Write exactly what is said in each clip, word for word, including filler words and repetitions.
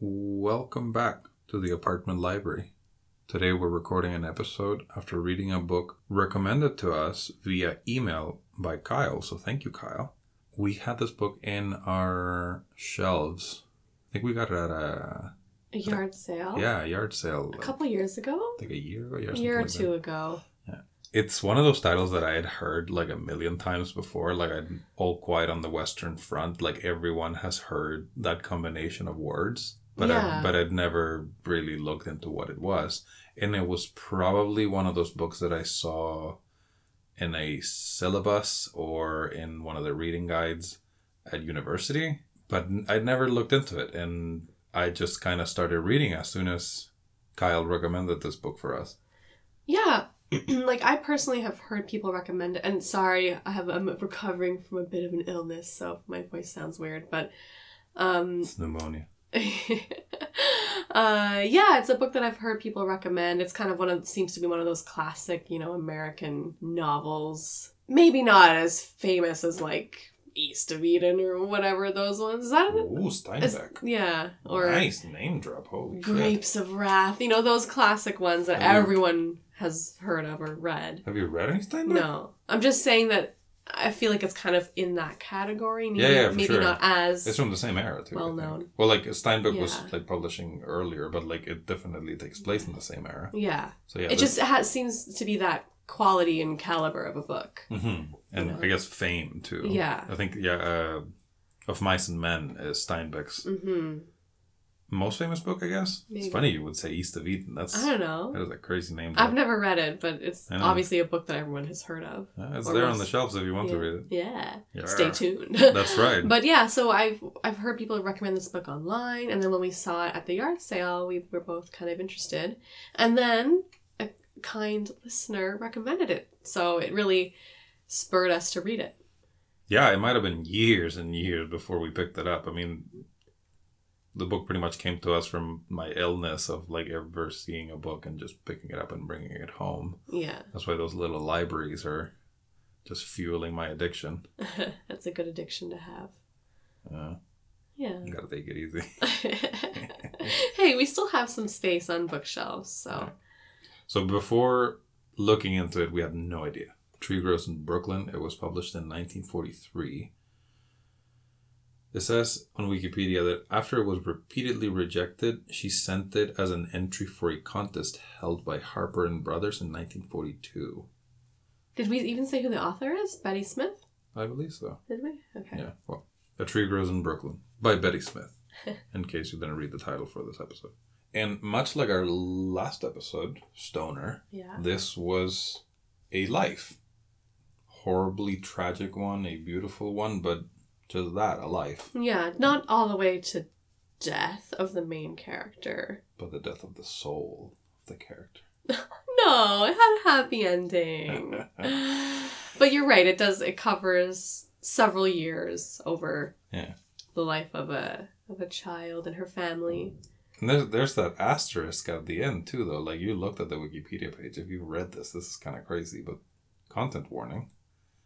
Welcome back to The Apartment Library. Today we're recording an episode after reading a book recommended to us via email by Kyle, so thank you, Kyle. We had this book in our shelves. I think we got it at a... A yard sale? Yeah, a yard sale. A like, couple years ago? Like a year ago? A year, year or like two that. ago. Yeah. It's one of those titles that I had heard like a million times before, like I'd All Quiet on the Western Front. Like everyone has heard that combination of words. But, yeah. I, but I'd never really looked into what it was. And it was probably one of those books that I saw in a syllabus or in one of the reading guides at university. But I'd never looked into it. And I just kind of started reading as soon as Kyle recommended this book for us. Yeah. Like, I personally have heard people recommend it. And sorry, I have, I'm recovering from a bit of an illness, so my voice sounds weird. But um, it's pneumonia. uh yeah it's a book that I've heard people recommend. It's kind of one of seems to be one of those classic, you know, American novels, maybe not as famous as like East of Eden or whatever those ones. Is that Ooh, Steinbeck. Yeah, or nice name drop. Holy Grapes crap. of Wrath, you know, those classic ones that have everyone you... has heard of or read. Have you read any Steinbeck? No, I'm just saying that I feel like it's kind of in that category. Maybe, yeah, yeah, for maybe sure. not as... It's from the same era, too. Well known. Well, like, Steinbeck yeah. was, like, publishing earlier, but, like, it definitely takes place in the same era. Yeah. So, yeah. It this... just has, seems to be that quality and caliber of a book. Mm-hmm. And, you know? I guess, fame, too. Yeah. I think, yeah, uh, Of Mice and Men is Steinbeck's mm-hmm. most famous book, I guess. Maybe. It's funny you would say East of Eden. That's, I don't know. That is a crazy name. I've never read it, but it's obviously a book that everyone has heard of. Yeah, it's there most... on the shelves if you want yeah. to read it. Yeah. yeah. Stay tuned. That's right. But yeah, so I've I've heard people recommend this book online, and then when we saw it at the yard sale, we were both kind of interested. And then a kind listener recommended it. So it really spurred us to read it. Yeah, it might have been years and years before we picked it up. I mean... The book pretty much came to us from my illness of like ever seeing a book and just picking it up and bringing it home. Yeah. That's why those little libraries are just fueling my addiction. That's a good addiction to have. Uh, yeah. You gotta take it easy. Hey, we still have some space on bookshelves, so. Yeah. So before looking into it, we had no idea. Tree Grows in Brooklyn. It was published in nineteen forty-three. It says on Wikipedia that after it was repeatedly rejected, she sent it as an entry for a contest held by Harper and Brothers in nineteen forty-two. Did we even say who the author is? Betty Smith? I believe so. Did we? Okay. Yeah. Well, A Tree Grows in Brooklyn by Betty Smith, in case you didn't read the title for this episode. And much like our last episode, Stoner, yeah. this was a life. Horribly tragic one, a beautiful one, but... Just that, a life. Yeah, not all the way to death of the main character. But the death of the soul of the character. No, it had a happy ending. But you're right, it does, it covers several years over yeah. the life of a of a child and her family. And there's, there's that asterisk at the end, too, though. Like, you looked at the Wikipedia page. If you read this, this is kind of crazy, but content warning.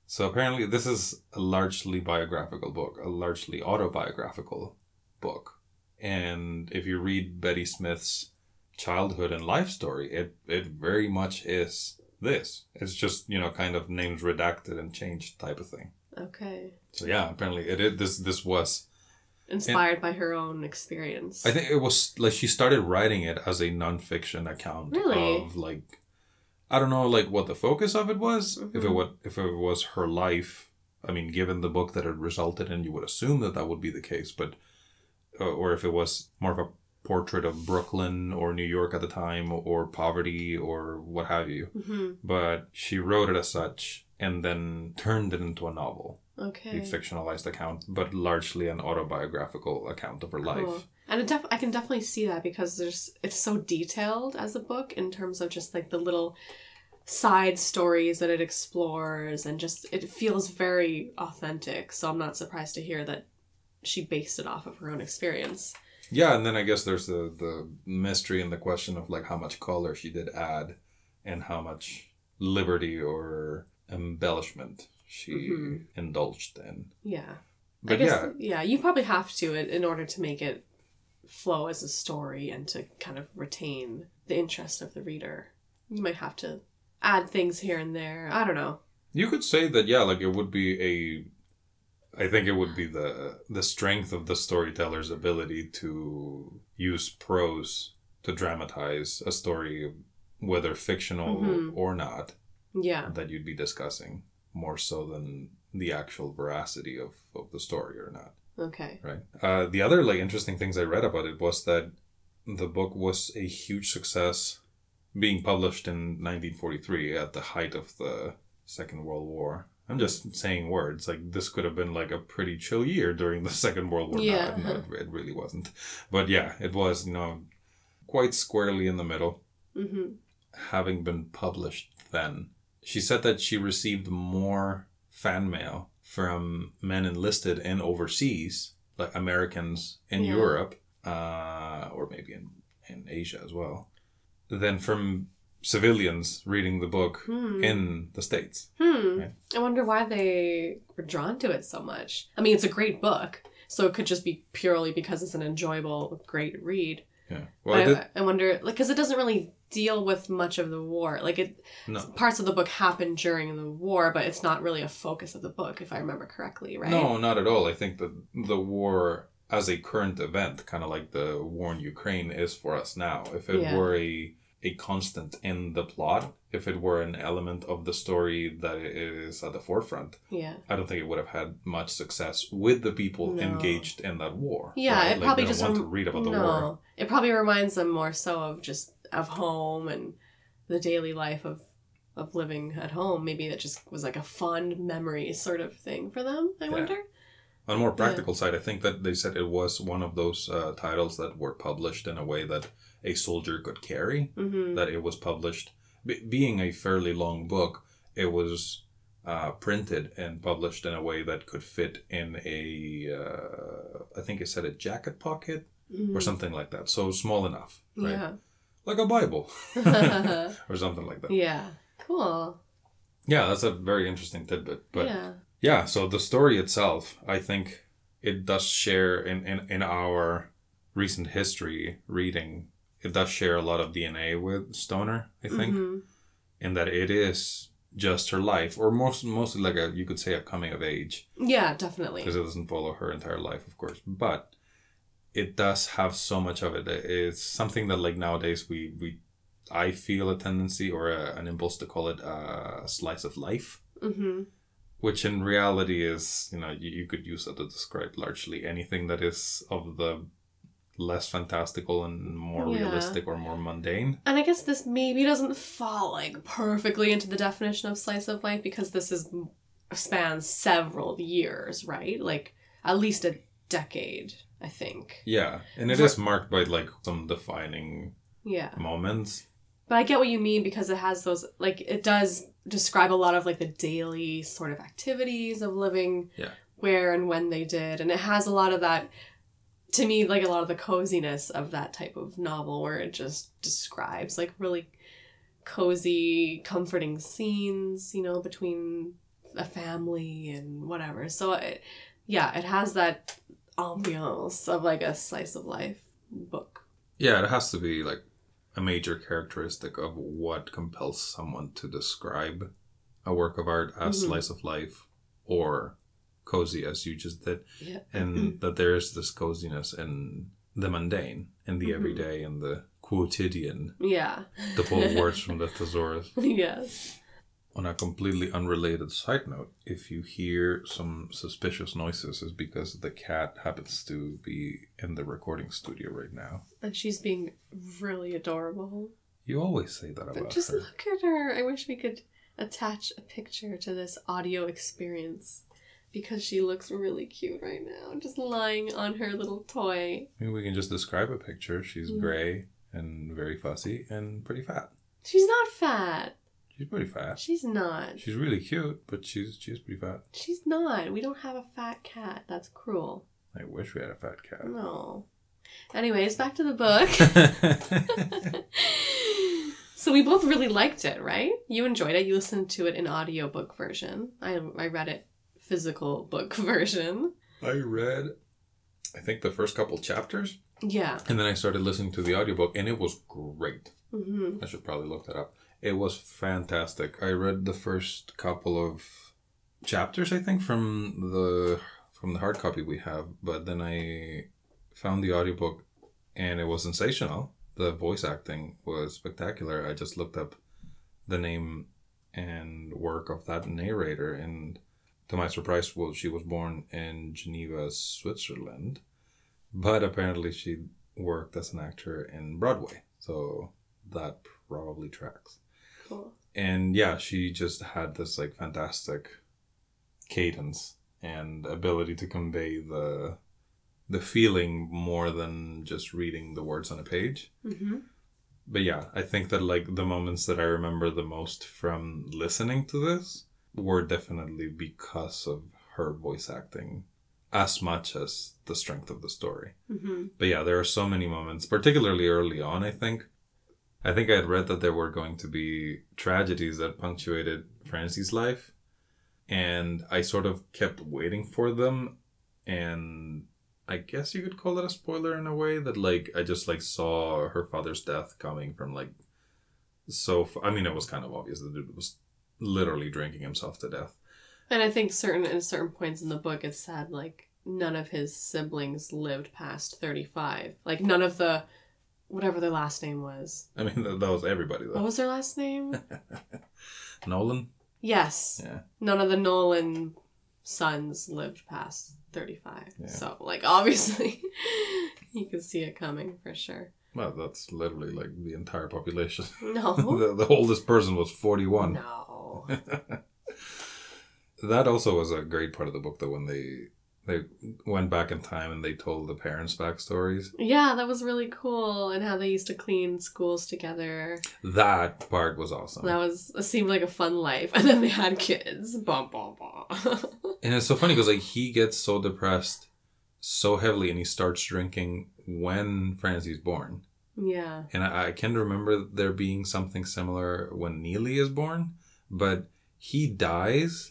So apparently this is a largely biographical book, a largely autobiographical book. And if you read Betty Smith's childhood and life story, it, it very much is this. It's just, you know, kind of names redacted and changed type of thing. Okay. So yeah, apparently it, it this this was... Inspired and, by her own experience. I think it was, like, she started writing it as a nonfiction account really? of, like... I don't know, like, what the focus of it was. Mm-hmm. If it was, if it was her life, I mean, given the book that it resulted in, you would assume that that would be the case. But, uh, or if it was more of a portrait of Brooklyn or New York at the time, or poverty or what have you. Mm-hmm. But she wrote it as such and then turned it into a novel. Okay. A fictionalized account, but largely an autobiographical account of her life. Cool. And it def- I can definitely see that because there's it's so detailed as a book in terms of just like the little side stories that it explores and just it feels very authentic. So I'm not surprised to hear that she based it off of her own experience. Yeah, and then I guess there's the, the mystery and the question of like how much color she did add and how much liberty or embellishment she mm-hmm. indulged in. Yeah. But I guess, yeah. Yeah, you probably have to in, in order to make it flow as a story and to kind of retain the interest of the reader. You might have to add things here and there. I don't know. You could say that, yeah, like it would be a... I think it would be the the strength of the storyteller's ability to use prose to dramatize a story, whether fictional mm-hmm. or not, yeah, that you'd be discussing more so than the actual veracity of, of the story or not. Okay. Right. Uh, the other like interesting things I read about it was that the book was a huge success, being published in nineteen forty-three at the height of the Second World War. I'm just saying words. Like, this could have been like a pretty chill year during the Second World War. Yeah. No, no, it really wasn't. But yeah, it was, you know, quite squarely in the middle. Mm-hmm. Having been published then. She said that she received more fan mail from men enlisted and overseas, like Americans in yeah. Europe, uh, or maybe in, in Asia as well, than from civilians reading the book hmm. in the States. Hmm. Right? I wonder why they were drawn to it so much. I mean, it's a great book, so it could just be purely because it's an enjoyable, great read. Yeah. Well, I, did... I wonder, like, because it doesn't really deal with much of the war. Like, it, no. parts of the book happen during the war, but it's not really a focus of the book, if I remember correctly, right? No, not at all. I think that the war as a current event, kind of like the war in Ukraine is for us now. If it yeah. were a a constant in the plot, if it were an element of the story that is at the forefront, yeah, I don't think it would have had much success with the people no. engaged in that war. Yeah, right? It like, probably they don't just want rem- to read about the no. war. It probably reminds them more so of just of home and the daily life of of living at home. Maybe that just was like a fond memory sort of thing for them. I yeah. wonder. On a more practical yeah. side, I think that they said it was one of those uh, titles that were published in a way that a soldier could carry, mm-hmm. that it was published. B- being a fairly long book, it was uh, printed and published in a way that could fit in a, uh, I think it said a jacket pocket mm-hmm. or something like that. So small enough, right? Yeah. Like a Bible or something like that. Yeah, cool. Yeah, that's a very interesting tidbit. But yeah. Yeah, so the story itself, I think it does share in, in, in our recent history reading, it does share a lot of D N A with Stoner, I think, mm-hmm. in that it is just her life, or most mostly like a, you could say, a coming of age. Yeah, definitely. Because it doesn't follow her entire life, of course. But it does have so much of it. It's something that like nowadays we, we I feel a tendency or a, an impulse to call it a slice of life. Mm-hmm. Which in reality is, you know, you, you could use that to describe largely anything that is of the less fantastical and more yeah. realistic or more mundane. And I guess this maybe doesn't fall like perfectly into the definition of slice of life because this is spans several years, right? Like at least a decade, I think. Yeah, and it For- is marked by like some defining yeah. moments. But I get what you mean because it has those, like, it does describe a lot of, like, the daily sort of activities of living yeah. where and when they did. And it has a lot of that, to me, like, a lot of the coziness of that type of novel where it just describes, like, really cozy, comforting scenes, you know, between a family and whatever. So, it, yeah, it has that ambiance of, like, a slice of life book. Yeah, it has to be, like, a major characteristic of what compels someone to describe a work of art as mm-hmm. slice of life or cozy, as you just did. Yeah. And mm-hmm. that there is this coziness in the mundane, in the mm-hmm. everyday, in the quotidian. Yeah. To pull words from the thesaurus. Yes. On a completely unrelated side note, if you hear some suspicious noises, it's because the cat happens to be in the recording studio right now. And she's being really adorable. You always say that about her. But just look at her. I wish we could attach a picture to this audio experience because she looks really cute right now, just lying on her little toy. Maybe we can just describe a picture. She's mm. gray and very fussy and pretty fat. She's not fat. She's pretty fat. She's not. She's really cute, but she's she's pretty fat. She's not. We don't have a fat cat. That's cruel. I wish we had a fat cat. No. Anyways, back to the book. So we both really liked it, right? You enjoyed it. You listened to it in audiobook version. I I read it physical book version. I read, I think, the first couple chapters. Yeah. And then I started listening to the audiobook, and it was great. Mm-hmm. I should probably look that up. It was fantastic. I read the first couple of chapters, I think, from the from the hard copy we have. But then I found the audiobook, and it was sensational. The voice acting was spectacular. I just looked up the name and work of that narrator, and to my surprise, well, she was born in Geneva, Switzerland, but apparently she worked as an actor in Broadway, so that probably tracks. Cool. And yeah, she just had this like fantastic cadence and ability to convey the the feeling more than just reading the words on a page. Mm-hmm. But yeah, I think that like the moments that I remember the most from listening to this were definitely because of her voice acting as much as the strength of the story. Mm-hmm. But yeah, there are so many moments, particularly early on, I think. I think I had read that there were going to be tragedies that punctuated Francie's life, and I sort of kept waiting for them, and I guess you could call it a spoiler in a way that like I just like saw her father's death coming from like so f- I mean it was kind of obvious that the dude was literally drinking himself to death. And I think certain at certain points in the book it's said like none of his siblings lived past thirty-five. Like none of the whatever their last name was. I mean that, that was everybody though. What was their last name? Nolan? Yes. Yeah. None of the Nolan sons lived past thirty-five. Yeah. So, like, obviously, you can see it coming for sure. Well, that's literally, like, the entire population. No. the, the oldest person was forty-one. No. That also was a great part of the book, though, when they they went back in time and they told the parents' backstories. Yeah, that was really cool. And how they used to clean schools together. That part was awesome. That was it seemed like a fun life. And then they had kids. Bah, bah, bah. And it's so funny because like he gets so depressed so heavily and he starts drinking when Francie's born. Yeah. And I, I can remember there being something similar when Neely is born. But he dies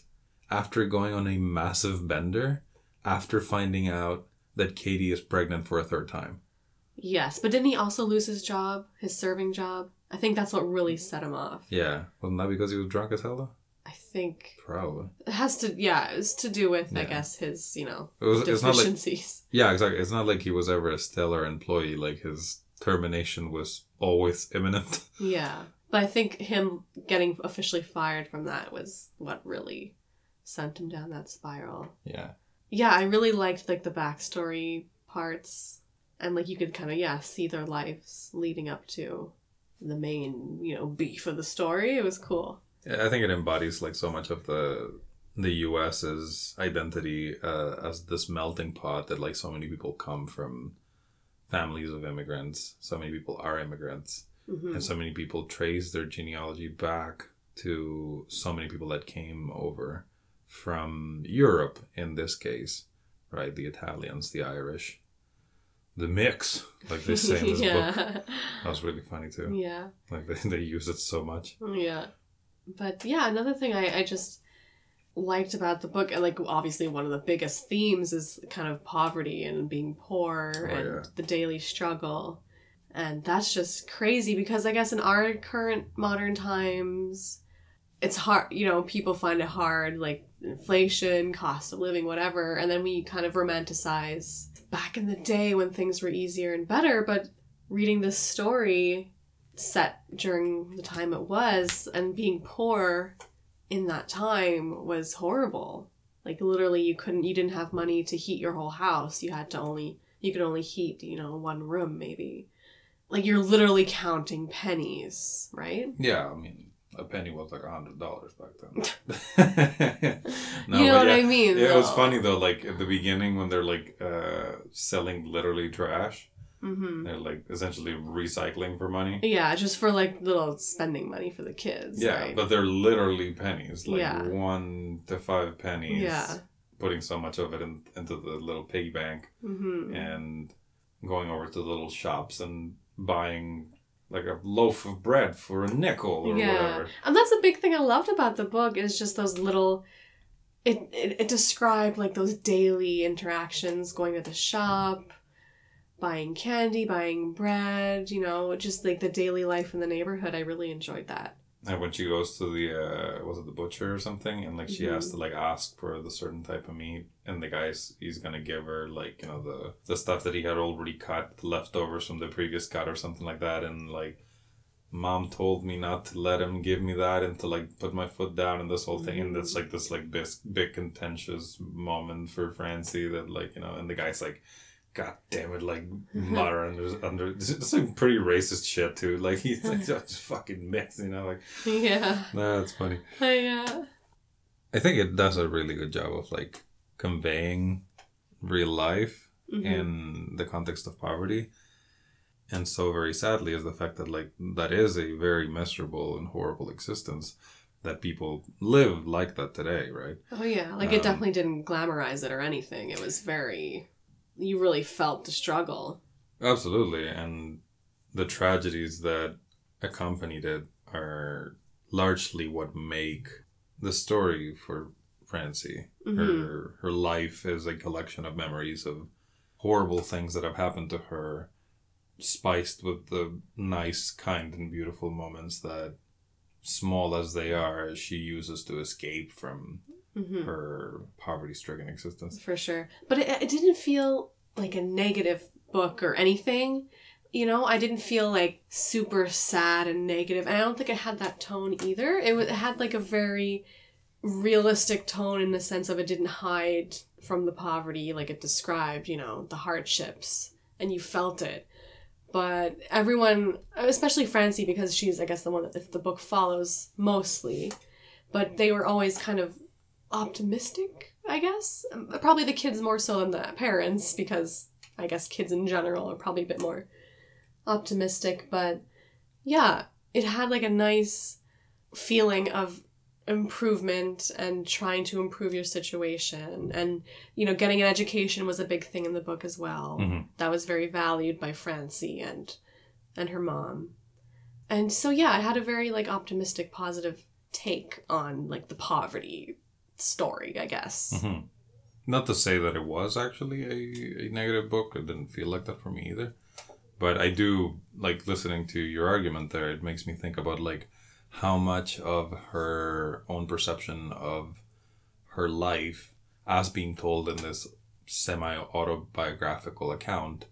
after going on a massive bender after finding out that Katie is pregnant for a third time. Yes. But didn't he also lose his job? His serving job? I think that's what really set him off. Yeah. Wasn't that because he was drunk as hell though? I think probably it has to, yeah, it's to do with, yeah. I guess, his, you know, it was, deficiencies. It's not like, yeah, exactly. It's not like he was ever a stellar employee. Like his termination was always imminent. Yeah. But I think him getting officially fired from that was what really sent him down that spiral. Yeah. Yeah. I really liked like the backstory parts and like you could kind of, yeah, see their lives leading up to the main, you know, beef of the story. It was cool. I think it embodies like so much of the the U S's identity uh, as this melting pot that like so many people come from families of immigrants. So many people are immigrants. Mm-hmm. And so many people trace their genealogy back to so many people that came over from Europe in this case, right? The Italians, the Irish, the mix, like they say in this yeah. book. That was really funny too. Yeah. Like they, they use it so much. Yeah. But yeah, another thing I, I just liked about the book, like obviously one of the biggest themes is kind of poverty and being poor oh, and yeah. the daily struggle. And that's just crazy because I guess in our current modern times, it's hard, you know, people find it hard, like inflation, cost of living, whatever. And then we kind of romanticize back in the day when things were easier and better. But reading this story set during the time it was and being poor in that time was horrible. Like literally you couldn't you didn't have money to heat your whole house. You had to only you could only heat, you know, one room maybe. Like you're literally counting pennies, right? Yeah, I mean a penny was like a hundred dollars back then. no, you know what yeah, I mean? Yeah, it was funny though, like at the beginning when they're like uh selling literally trash. Mm-hmm. They're like essentially recycling for money. Yeah, just for like little spending money for the kids. Yeah, right? But they're literally pennies, like yeah. one to five pennies. Yeah, putting so much of it in, into the little piggy bank, mm-hmm. and going over to the little shops and buying like a loaf of bread for a nickel or yeah. whatever. And that's the big thing I loved about the book is just those little... It, it it described like those daily interactions, going to the shop, buying candy, buying bread, you know, just like the daily life in the neighborhood. I really enjoyed that. And when she goes to the, uh, was it the butcher or something? And like she mm-hmm. has to like ask for the certain type of meat. And the guy's, he's going to give her like, you know, the, the stuff that he had already cut, the leftovers from the previous cut or something like that. And like, Mom told me not to let him give me that and to like put my foot down and this whole thing. Mm-hmm. And that's like this like big, big contentious moment for Francie that like, you know, and the guy's like, God damn it, like mutter under, under it's like pretty racist shit too. Like he's like just fucking mix, you know, like yeah. That's funny. Uh, yeah. I think it does a really good job of like conveying real life mm-hmm. in the context of poverty. And so very sadly is the fact that like that is a very miserable and horrible existence that people live like that today, right? Oh yeah. Like um, it definitely didn't glamorize it or anything. It was very You really felt the struggle. Absolutely. And the tragedies that accompanied it are largely what make the story for Francie. Mm-hmm. Her her life is a collection of memories of horrible things that have happened to her, spiced with the nice, kind, and beautiful moments that, small as they are, she uses to escape from mm-hmm. her poverty-stricken existence. For sure. But it, it didn't feel like a negative book or anything. You know, I didn't feel like super sad and negative. And I don't think it had that tone either. It, was, it had like a very realistic tone in the sense of it didn't hide from the poverty. Like it described, you know, the hardships. And you felt it. But everyone, especially Francie, because she's, I guess, the one that the book follows mostly. But they were always kind of optimistic, I guess. Probably the kids more so than the parents, because I guess kids in general are probably a bit more optimistic. But yeah, it had like a nice feeling of improvement and trying to improve your situation, and you know, getting an education was a big thing in the book as well. Mm-hmm. That was very valued by Francie and and her mom. And so yeah, I had a very like optimistic, positive take on like the poverty story, I guess. Mm-hmm. Not to say that it was actually a, a negative book. It didn't feel like that for me either. But I do like listening to your argument there. It makes me think about like how much of her own perception of her life as being told in this semi-autobiographical account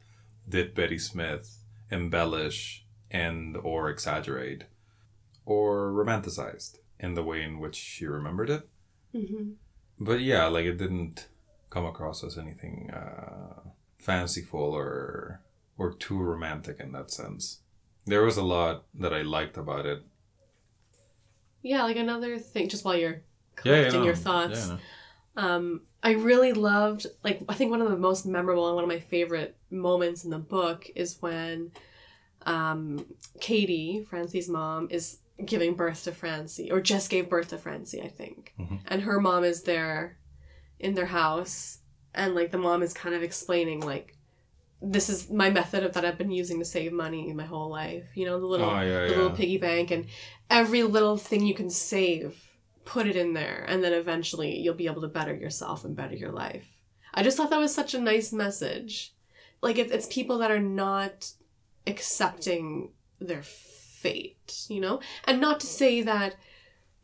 did Betty Smith embellish and or exaggerate or romanticized in the way in which she remembered it. Mm-hmm. But yeah, like it didn't come across as anything uh, fanciful or or too romantic in that sense. There was a lot that I liked about it. Yeah, like another thing, just while you're collecting yeah, yeah, your thoughts, yeah. um, I really loved, like, I think one of the most memorable and one of my favorite moments in the book is when um, Katie, Francie's mom, is giving birth to Francie, or just gave birth to Francie, I think. Mm-hmm. And her mom is there in their house, and, like, the mom is kind of explaining, like, this is my method of that I've been using to save money my whole life. You know, the little oh, yeah, the yeah. little piggy bank, and every little thing you can save, put it in there. And then eventually you'll be able to better yourself and better your life. I just thought that was such a nice message. Like it, it's people that are not accepting their fate, you know, and not to say that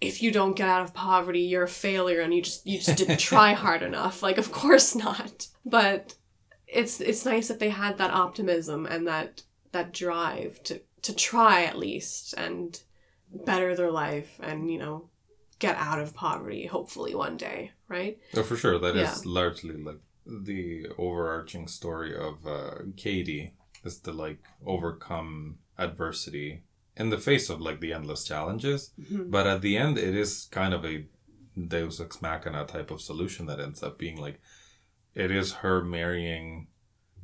if you don't get out of poverty, you're a failure and you just, you just didn't try hard enough. Like, of course not. But It's it's nice that they had that optimism and that that drive to, to try at least and better their life and, you know, get out of poverty hopefully one day, right? Oh, for sure. That yeah. is largely like the overarching story of uh, Katie, is to like overcome adversity in the face of like the endless challenges. Mm-hmm. But at the end, it is kind of a Deus Ex Machina type of solution that ends up being like, it is her marrying,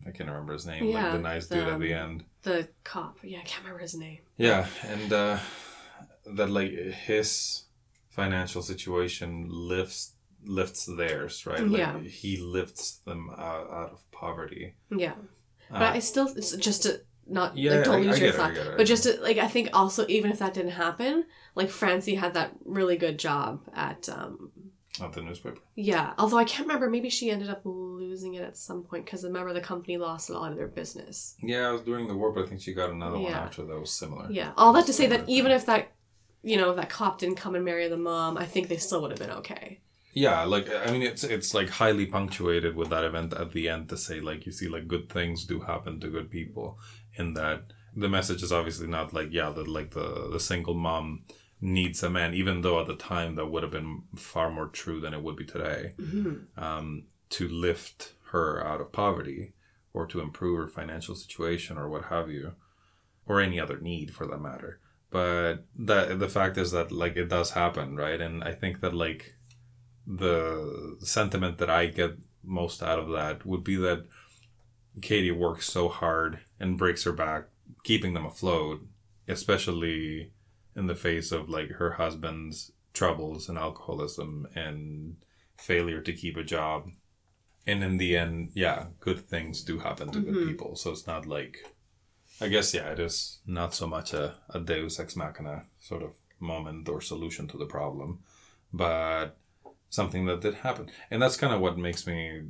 I can't remember his name, yeah, like the nice the, dude at the end. The cop. Yeah, I can't remember his name. Yeah, and uh, that like his financial situation lifts lifts theirs, right? Like, yeah. He lifts them out, out of poverty. Yeah. But uh, I still, just to not yeah, like totally I, sure I it's not, it, but just to, like I think also even if that didn't happen, like Francie had that really good job at um, at the newspaper. Yeah, although I can't remember. Maybe she ended up losing it at some point because remember the company lost a lot of their business. Yeah, I was during the war, but I think she got another yeah. one after that was similar. Yeah, all that to say that even if that, you know, if that cop didn't come and marry the mom, I think they still would have been okay. Yeah, like, I mean, it's it's like highly punctuated with that event at the end to say, like, you see, like, good things do happen to good people in that the message is obviously not like, yeah, that, like, the, the single mom needs a man, even though at the time that would have been far more true than it would be today, mm-hmm. um, to lift her out of poverty or to improve her financial situation or what have you, or any other need for that matter. But that the fact is that, like, it does happen, right? And I think that, like... the sentiment that I get most out of that would be that Katie works so hard and breaks her back, keeping them afloat, especially in the face of like her husband's troubles and alcoholism and failure to keep a job. And in the end, yeah, good things do happen to mm-hmm. good people. So it's not like, I guess, yeah, it is not so much a, a Deus Ex Machina sort of moment or solution to the problem, but something that did happen. And that's kind of what makes me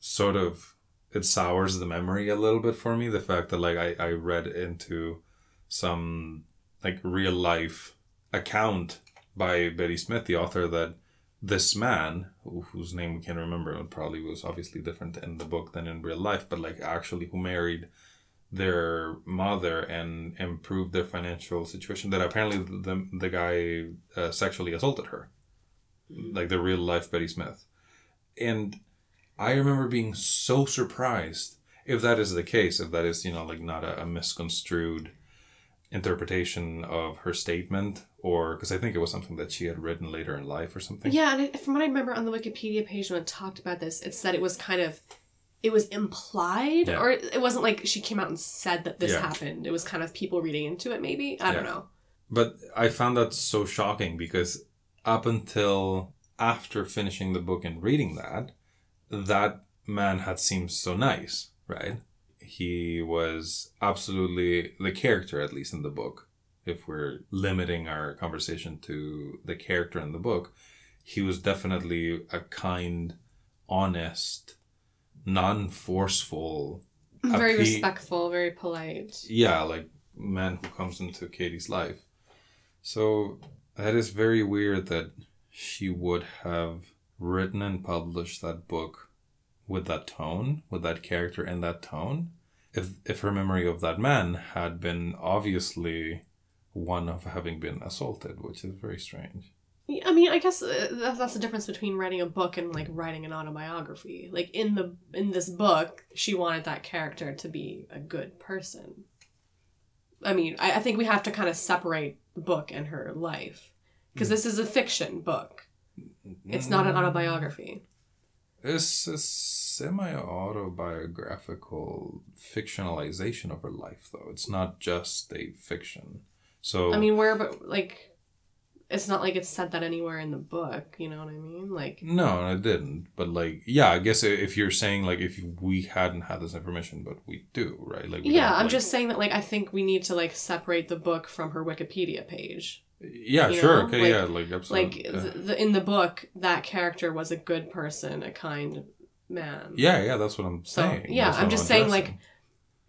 sort of, it sours the memory a little bit for me. The fact that like I, I read into some like real life account by Betty Smith, the author, that this man, whose name we can't remember, it probably was obviously different in the book than in real life, but like actually who married their mother and improved their financial situation, that apparently the, the guy uh, sexually assaulted her. Like the real life Betty Smith. And I remember being so surprised, if that is the case, if that is, you know, like not a, a misconstrued interpretation of her statement, or because I think it was something that she had written later in life or something. Yeah, and it, from what I remember on the Wikipedia page when it talked about this, it said it was kind of, it was implied, yeah. or it, it wasn't like she came out and said that this yeah. happened. It was kind of people reading into it, maybe. I yeah. don't know. But I found that so shocking because... up until after finishing the book and reading that, that man had seemed so nice, right? He was absolutely the character, at least in the book. If we're limiting our conversation to the character in the book, he was definitely a kind, honest, non-forceful... Very appe- respectful, very polite. Yeah, like man who comes into Katie's life. So... that is very weird that she would have written and published that book with that tone, with that character and that tone, if if her memory of that man had been obviously one of having been assaulted, which is very strange. I mean, I guess that's the difference between writing a book and, like, writing an autobiography. Like, in the in this book, she wanted that character to be a good person. I mean, I, I think we have to kind of separate the book and her life. Because this is a fiction book. It's not an autobiography. It's a semi-autobiographical fictionalization of her life, though. It's not just a fiction. So I mean, where, but, like, it's not like it said that anywhere in the book, you know what I mean? Like no, it didn't. But, like, yeah, I guess if you're saying, like, if we hadn't had this information, but we do, right? Like, we yeah, I'm like... just saying that, like, I think we need to, like, separate the book from her Wikipedia page. Yeah, you sure. Know? Okay, like, yeah, like, absolutely. Like, yeah. the, the, in the book, that character was a good person, a kind man. Yeah, yeah, that's what I'm saying. So, yeah, I'm just I'm saying, addressing.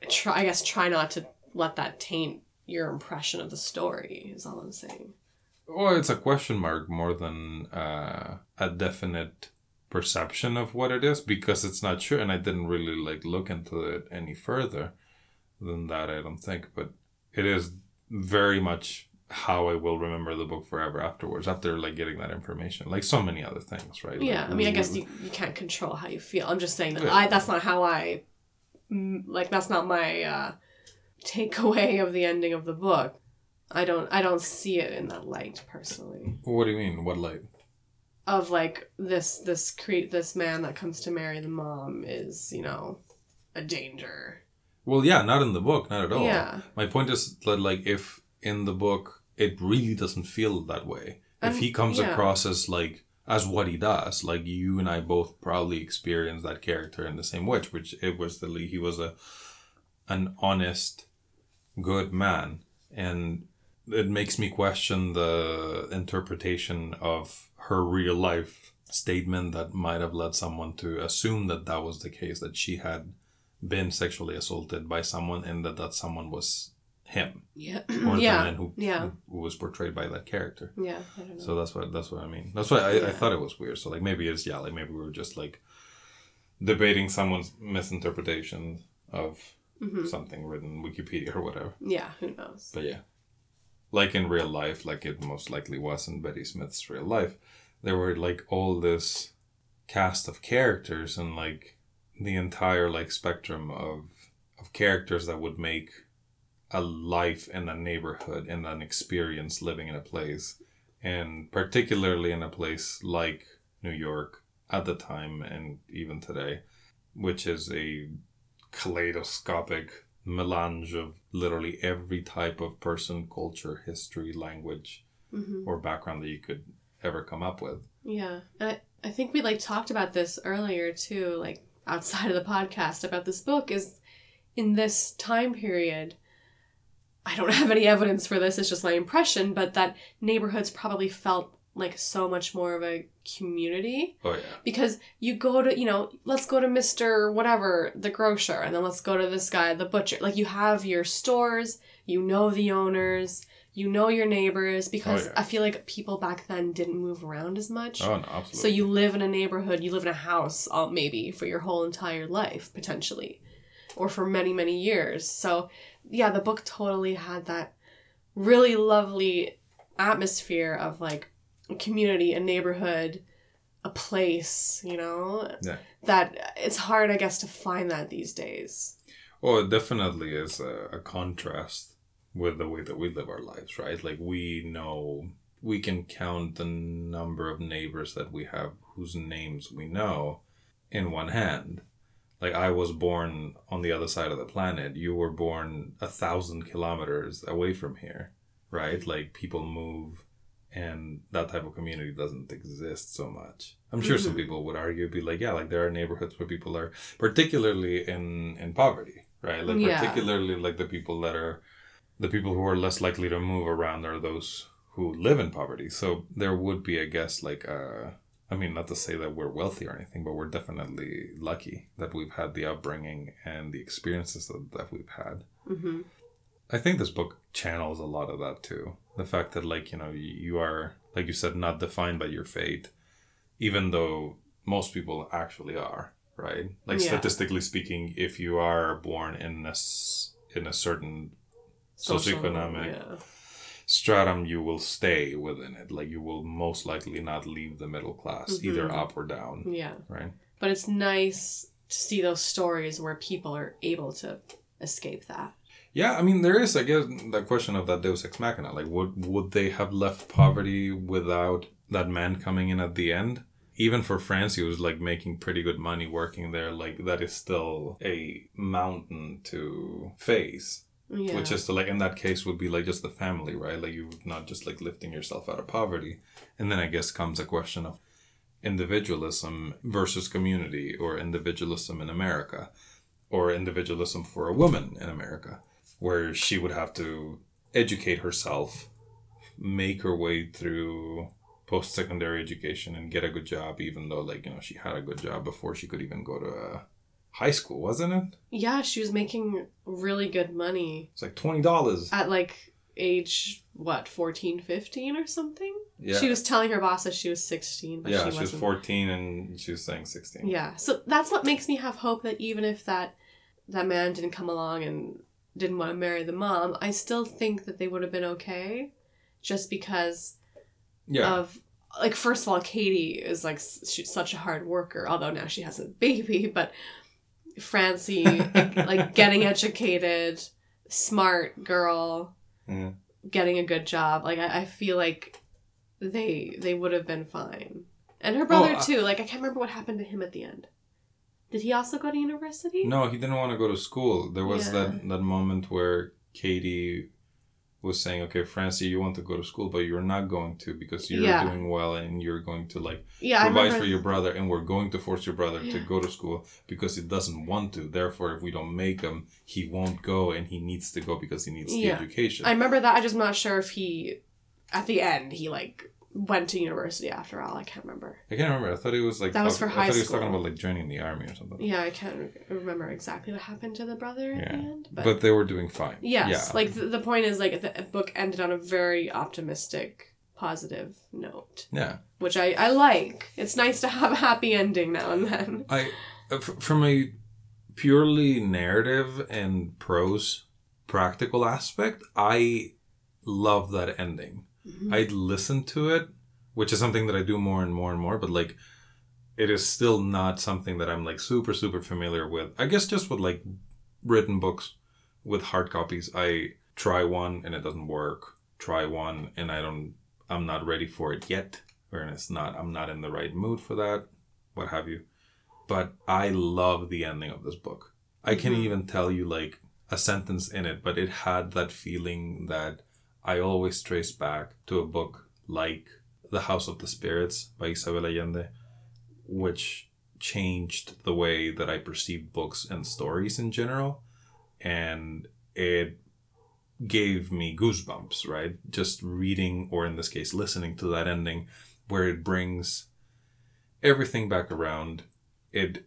like, try, I guess try not to let that taint your impression of the story, is all I'm saying. Well, it's a question mark more than uh, a definite perception of what it is, because it's not sure, and I didn't really like look into it any further than that, I don't think. But it is very much how I will remember the book forever afterwards, after like getting that information, like so many other things, right? Yeah, like, I mean, I guess you, you can't control how you feel. I'm just saying that yeah. I that's not how I like that's not my uh, takeaway of the ending of the book. I don't I don't see it in that light personally. What do you mean? What light? Of like this this cre- this man that comes to marry the mom is, you know, a danger. Well, yeah, not in the book, not at all. Yeah. My point is that like if in the book it really doesn't feel that way. If um, he comes yeah. across as like as what he does, like you and I both probably experience that character in the same way, which it was that he was a an honest, good man. And it makes me question the interpretation of her real life statement that might have led someone to assume that that was the case, that she had been sexually assaulted by someone and that that someone was him. Yeah. Or yeah. the man who, yeah. who was portrayed by that character. Yeah. I don't know. So that's what, that's what I mean. That's why I, yeah. I thought it was weird. So like maybe it's, yeah, like maybe we were just like debating someone's misinterpretation of mm-hmm. something written Wikipedia or whatever. Yeah. Who knows? But yeah. Like in real life, like it most likely was in Betty Smith's real life, there were like all this cast of characters and like the entire like spectrum of of characters that would make a life in a neighborhood and an experience living in a place, and particularly in a place like New York at the time and even today, which is a kaleidoscopic melange of literally every type of person, culture, history, language, mm-hmm. or background that you could ever come up with. Yeah. And I, I think we like talked about this earlier too, like outside of the podcast, about this book is in this time period. I don't have any evidence for this, it's just my impression, but that neighborhoods probably felt like so much more of a community. Oh, yeah. Because you go to, you know, let's go to Mister Whatever, the grocer, and then let's go to this guy, the butcher. Like, you have your stores, you know the owners, you know your neighbors, because oh, yeah. I feel like people back then didn't move around as much. Oh, no, absolutely. So you live in a neighborhood, you live in a house, uh, maybe, for your whole entire life, potentially. Or for many, many years. So, yeah, the book totally had that really lovely atmosphere of, like, a community, a neighborhood, a place, you know? Yeah. That it's hard, I guess, to find that these days. Well, it definitely is a, a contrast with the way that we live our lives, right? Like, we know, we can count the number of neighbors that we have whose names we know in one hand. Like, I was born on the other side of the planet. You were born a thousand kilometers away from here, right? Like, people move, and that type of community doesn't exist so much. I'm sure mm-hmm. some people would argue, be like, yeah, like, there are neighborhoods where people are, particularly in, in poverty, right? Like, yeah. particularly, like, the people that are, the people who are less likely to move around are those who live in poverty. So there would be, I guess, like, a... I mean, not to say that we're wealthy or anything, but we're definitely lucky that we've had the upbringing and the experiences that, that we've had. Mm-hmm. I think this book channels a lot of that too. The fact that, like, you know, you are, like you said, not defined by your fate, even though most people actually are, right? Like, yeah. statistically speaking, if you are born in a, in a certain Social, socioeconomic... Yeah. stratum, you will stay within it. Like, you will most likely not leave the middle class, mm-hmm. either up or down. Yeah. Right? But it's nice to see those stories where people are able to escape that. Yeah, I mean, there is, I guess, the question of that Deus Ex Machina. Like, would, would they have left poverty without that man coming in at the end? Even for Francie, who was, like, making pretty good money working there, like, that is still a mountain to face. Yeah. Which is, to, like, in that case would be, like, just the family, right? Like, you're not just, like, lifting yourself out of poverty. And then I guess comes a question of individualism versus community, or individualism in America, or individualism for a woman in America, where she would have to educate herself, make her way through post-secondary education and get a good job, even though, like, you know, she had a good job before she could even go to a... high school, wasn't it? Yeah, she was making really good money. It's like twenty dollars. At like age, what, fourteen, fifteen or something? Yeah. She was telling her boss that she was sixteen, but yeah, she wasn't. Yeah, she was fourteen and she was saying sixteen. Yeah, so that's what makes me have hope that even if that that man didn't come along and didn't want to marry the mom, I still think that they would have been okay just because yeah. of... Like, first of all, Katie is like, she's such a hard worker, although now she has a baby, but... Francie, like, getting educated, smart girl, yeah. getting a good job. Like, I, I feel like they they would have been fine. And her brother, oh, too. I... Like, I can't remember what happened to him at the end. Did he also go to university? No, he didn't want to go to school. There was yeah. that, that moment where Katie was saying, okay, Francie, you want to go to school, but you're not going to because you're yeah. doing well and you're going to like yeah, provide for your brother, and we're going to force your brother yeah. to go to school because he doesn't want to. Therefore, if we don't make him, he won't go, and he needs to go because he needs yeah. the education. I remember that. I'm just not sure if he, at the end, he like went to university after all. I can't remember. I can't remember. I thought he was like... That was for I high school. I thought he was talking about like joining the army or something. Yeah, I can't remember exactly what happened to the brother yeah. at the end. But, but they were doing fine. Yes. Yeah. Like the, the point is like the book ended on a very optimistic, positive note. Yeah. Which I, I like. It's nice to have a happy ending now and then. I, from a purely narrative and prose practical aspect, I love that ending. Mm-hmm. I'd listen to it, which is something that I do more and more and more, but like it is still not something that I'm like super super familiar with. I guess just with like written books with hard copies, I try one and it doesn't work, try one and I don't I'm not ready for it yet, or it's not I'm not in the right mood for that, what have you. But I love the ending of this book. I can't mm-hmm. even tell you like a sentence in it, but it had that feeling that I always trace back to a book like The House of the Spirits by Isabel Allende, which changed the way that I perceived books and stories in general. And it gave me goosebumps, right? Just reading, or in this case, listening to that ending where it brings everything back around. It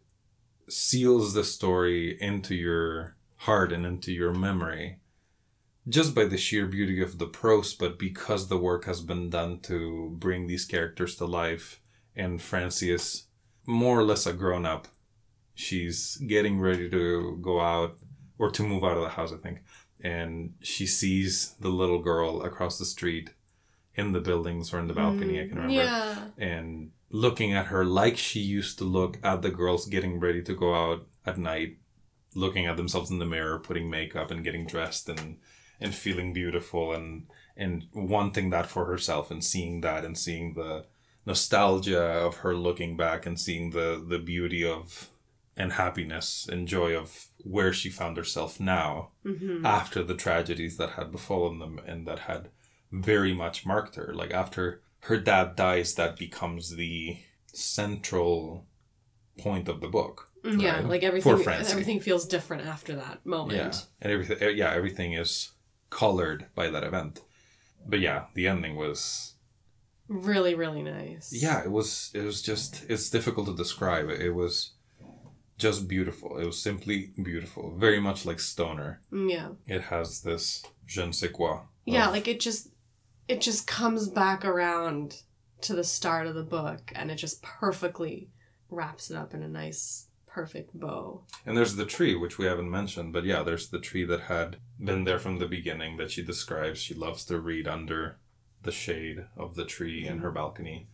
seals the story into your heart and into your memory. Just by the sheer beauty of the prose, but because the work has been done to bring these characters to life, and Francie is more or less a grown-up. She's getting ready to go out, or to move out of the house, I think. And she sees the little girl across the street in the buildings or in the balcony, mm, I can remember. Yeah. And looking at her like she used to look at the girls getting ready to go out at night, looking at themselves in the mirror, putting makeup and getting dressed and... and feeling beautiful and and wanting that for herself, and seeing that and seeing the nostalgia of her looking back and seeing the, the beauty of and happiness and joy of where she found herself now mm-hmm. after the tragedies that had befallen them and that had very much marked her. Like after her dad dies, that becomes the central point of the book. Yeah, right? Like everything everything feels different after that moment. Yeah, and everything, yeah, everything is... colored by that event. But yeah, the ending was really really nice. Yeah, it was it was just it's difficult to describe. It was just beautiful. It was simply beautiful, very much like Stoner. Yeah, it has this je ne sais quoi. Yeah, like it just it just comes back around to the start of the book, and it just perfectly wraps it up in a nice perfect bow. And there's the tree, which we haven't mentioned, but yeah, there's the tree that had been there from the beginning that she describes. She loves to read under the shade of the tree mm-hmm. in her balcony.